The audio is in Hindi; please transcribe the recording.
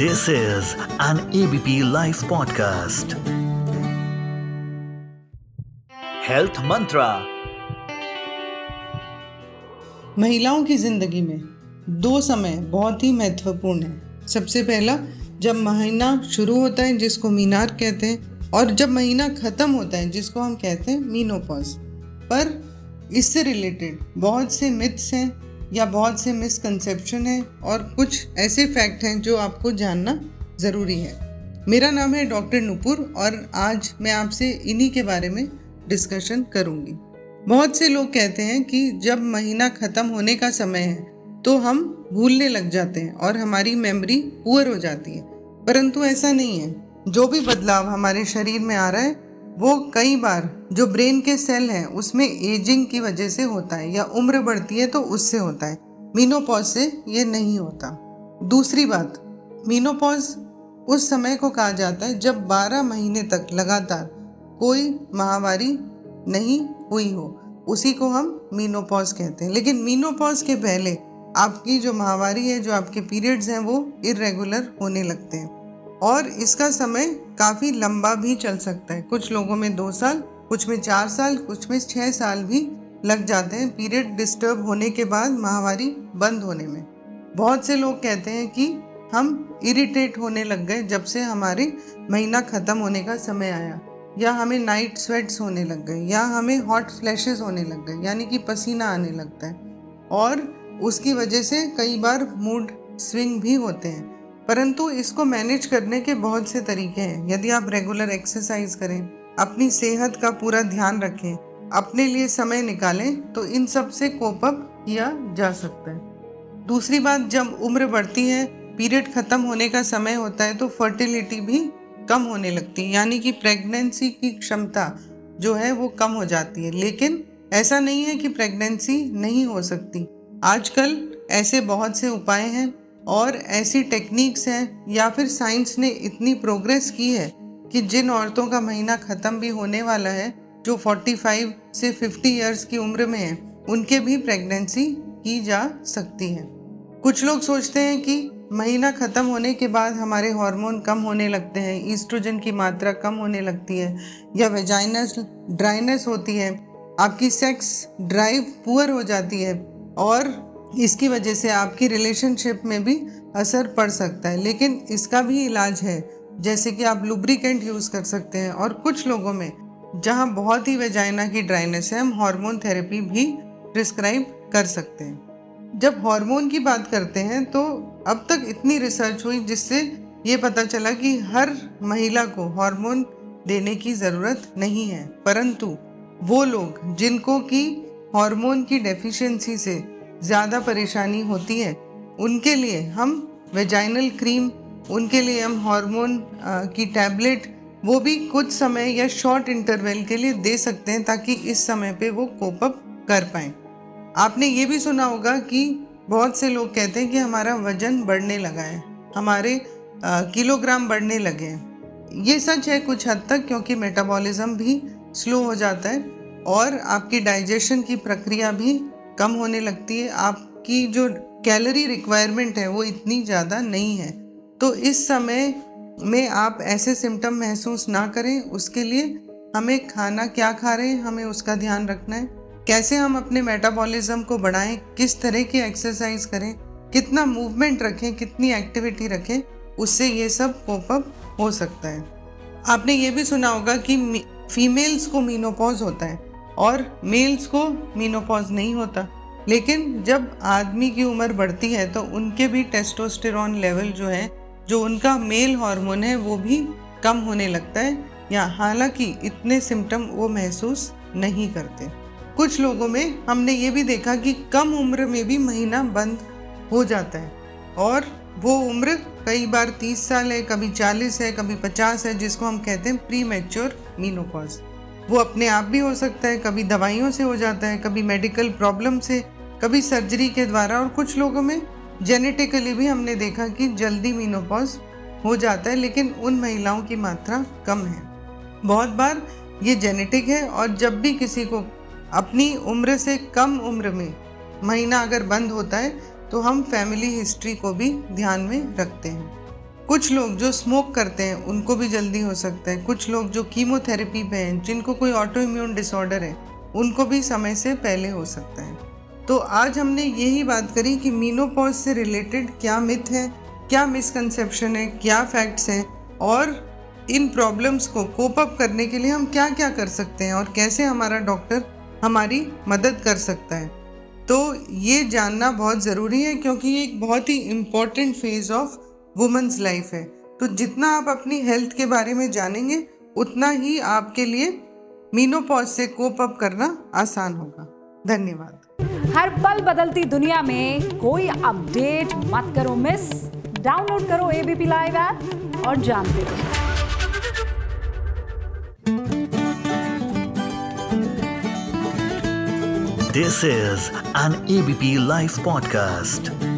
This is an ABP Life podcast. Health Mantra. महिलाओं की जिंदगी में दो समय बहुत ही महत्वपूर्ण हैं। सबसे पहला जब महीना शुरू होता है जिसको मीनार कहते हैं, और जब महीना खत्म होता है जिसको हम कहते हैं मीनोपॉज। पर इससे रिलेटेड बहुत से मिथ्स हैं या बहुत से मिसकंसेप्शन है और कुछ ऐसे फैक्ट हैं जो आपको जानना ज़रूरी है। मेरा नाम है डॉक्टर नूपुर और आज मैं आपसे इन्हीं के बारे में डिस्कशन करूंगी। बहुत से लोग कहते हैं कि जब महीना ख़त्म होने का समय है तो हम भूलने लग जाते हैं और हमारी मेमोरी पुअर हो जाती है, परंतु ऐसा नहीं है। जो भी बदलाव हमारे शरीर में आ रहा है वो कई बार जो ब्रेन के सेल हैं उसमें एजिंग की वजह से होता है या उम्र बढ़ती है तो उससे होता है। मीनोपॉज से ये नहीं होता। दूसरी बात, मीनोपॉज उस समय को कहा जाता है जब 12 महीने तक लगातार कोई महावारी नहीं हुई हो, उसी को हम मीनोपॉज कहते हैं। लेकिन मीनोपॉज के पहले आपकी जो महावारी है, जो आपके पीरियड्स हैं, वो इरेगुलर होने लगते हैं और इसका समय काफ़ी लंबा भी चल सकता है। कुछ लोगों में 2 साल, कुछ में 4 साल, कुछ में 6 साल भी लग जाते हैं पीरियड डिस्टर्ब होने के बाद माहवारी बंद होने में। बहुत से लोग कहते हैं कि हम इरिटेट होने लग गए जब से हमारे महीना ख़त्म होने का समय आया, या हमें नाइट स्वेट्स होने लग गए, या हमें हॉट फ्लैशेस होने लग गए, यानी कि पसीना आने लगता है और उसकी वजह से कई बार मूड स्विंग भी होते हैं। परंतु इसको मैनेज करने के बहुत से तरीके हैं। यदि आप रेगुलर एक्सरसाइज करें, अपनी सेहत का पूरा ध्यान रखें, अपने लिए समय निकालें, तो इन सब से कोप अप किया जा सकता है। दूसरी बात, जब उम्र बढ़ती है, पीरियड ख़त्म होने का समय होता है तो फर्टिलिटी भी कम होने लगती है, यानी कि प्रेगनेंसी की क्षमता जो है वो कम हो जाती है। लेकिन ऐसा नहीं है कि प्रेगनेंसी नहीं हो सकती। आजकल ऐसे बहुत से उपाय हैं और ऐसी टेक्निक्स हैं, या फिर साइंस ने इतनी प्रोग्रेस की है कि जिन औरतों का महीना ख़त्म भी होने वाला है, जो 45 से 50 इयर्स की उम्र में है, उनके भी प्रेगनेंसी की जा सकती है। कुछ लोग सोचते हैं कि महीना ख़त्म होने के बाद हमारे हार्मोन कम होने लगते हैं, ईस्ट्रोजन की मात्रा कम होने लगती है, या वेजाइनल ड्राइनेस होती है, आपकी सेक्स ड्राइव पुअर हो जाती है और इसकी वजह से आपकी रिलेशनशिप में भी असर पड़ सकता है। लेकिन इसका भी इलाज है, जैसे कि आप लुब्रिकेंट यूज़ कर सकते हैं और कुछ लोगों में जहां बहुत ही वेजाइना की ड्राइनेस है, हम हार्मोन थेरेपी भी प्रिस्क्राइब कर सकते हैं। जब हार्मोन की बात करते हैं तो अब तक इतनी रिसर्च हुई जिससे ये पता चला कि हर महिला को हार्मोन देने की ज़रूरत नहीं है, परंतु वो लोग जिनको कि हार्मोन की डेफिशिएंसी से ज़्यादा परेशानी होती है, उनके लिए हम वेजाइनल क्रीम, उनके लिए हम हार्मोन की टैबलेट, वो भी कुछ समय या शॉर्ट इंटरवल के लिए दे सकते हैं ताकि इस समय पे वो कोप अप कर पाएँ। आपने ये भी सुना होगा कि बहुत से लोग कहते हैं कि हमारा वज़न बढ़ने लगा है, हमारे किलोग्राम बढ़ने लगे हैं। ये सच है कुछ हद तक, क्योंकि मेटाबॉलिज्म भी स्लो हो जाता है और आपकी डाइजेशन की प्रक्रिया भी कम होने लगती है। आपकी जो कैलोरी रिक्वायरमेंट है वो इतनी ज़्यादा नहीं है, तो इस समय में आप ऐसे सिम्टम महसूस ना करें। उसके लिए हमें खाना क्या खा रहे हैं, हमें उसका ध्यान रखना है, कैसे हम अपने मेटाबॉलिज्म को बढ़ाएं, किस तरह की एक्सरसाइज करें, कितना मूवमेंट रखें, कितनी एक्टिविटी रखें, उससे ये सब कोप अप हो सकता है। आपने ये भी सुना होगा कि फीमेल्स को मीनोपॉज होता है और मेल्स को मीनोपॉज नहीं होता, लेकिन जब आदमी की उम्र बढ़ती है तो उनके भी टेस्टोस्टेरॉन लेवल जो है, जो उनका मेल हार्मोन है, वो भी कम होने लगता है, या हालांकि इतने सिम्टम वो महसूस नहीं करते। कुछ लोगों में हमने ये भी देखा कि कम उम्र में भी महीना बंद हो जाता है और वो उम्र कई बार 30 साल है, कभी 40 है, कभी 50 है, जिसको हम कहते हैं प्री मैच्योर मीनोपॉज। वो अपने आप भी हो सकता है, कभी दवाइयों से हो जाता है, कभी मेडिकल प्रॉब्लम से, कभी सर्जरी के द्वारा, और कुछ लोगों में जेनेटिकली भी हमने देखा कि जल्दी मीनोपॉज हो जाता है, लेकिन उन महिलाओं की मात्रा कम है। बहुत बार ये जेनेटिक है, और जब भी किसी को अपनी उम्र से कम उम्र में महीना अगर बंद होता है तो हम फैमिली हिस्ट्री को भी ध्यान में रखते हैं। कुछ लोग जो स्मोक करते हैं उनको भी जल्दी हो सकता है। कुछ लोग जो कीमोथेरेपी पे हैं, जिनको कोई ऑटो इम्यून डिसऑर्डर है, उनको भी समय से पहले हो सकता है। तो आज हमने यही बात करी कि मीनोपॉज से रिलेटेड क्या मिथ है, क्या मिसकंसेप्शन है, क्या फैक्ट्स हैं, और इन प्रॉब्लम्स को कोप अप करने के लिए हम क्या क्या कर सकते हैं और कैसे हमारा डॉक्टर हमारी मदद कर सकता है। तो ये जानना बहुत ज़रूरी है क्योंकि ये एक बहुत ही important phase of women's life है। तो जितना आप अपनी हेल्थ के बारे में जानेंगे उतना ही आपके लिए मीनोपॉज से कोप अप करना आसान होगा। धन्यवाद। हर पल बदलती दुनिया में कोई अपडेट मत करो मिस। डाउनलोड करो एबीपी लाइव ऐप और जानते रहो। This is an ABP Life podcast.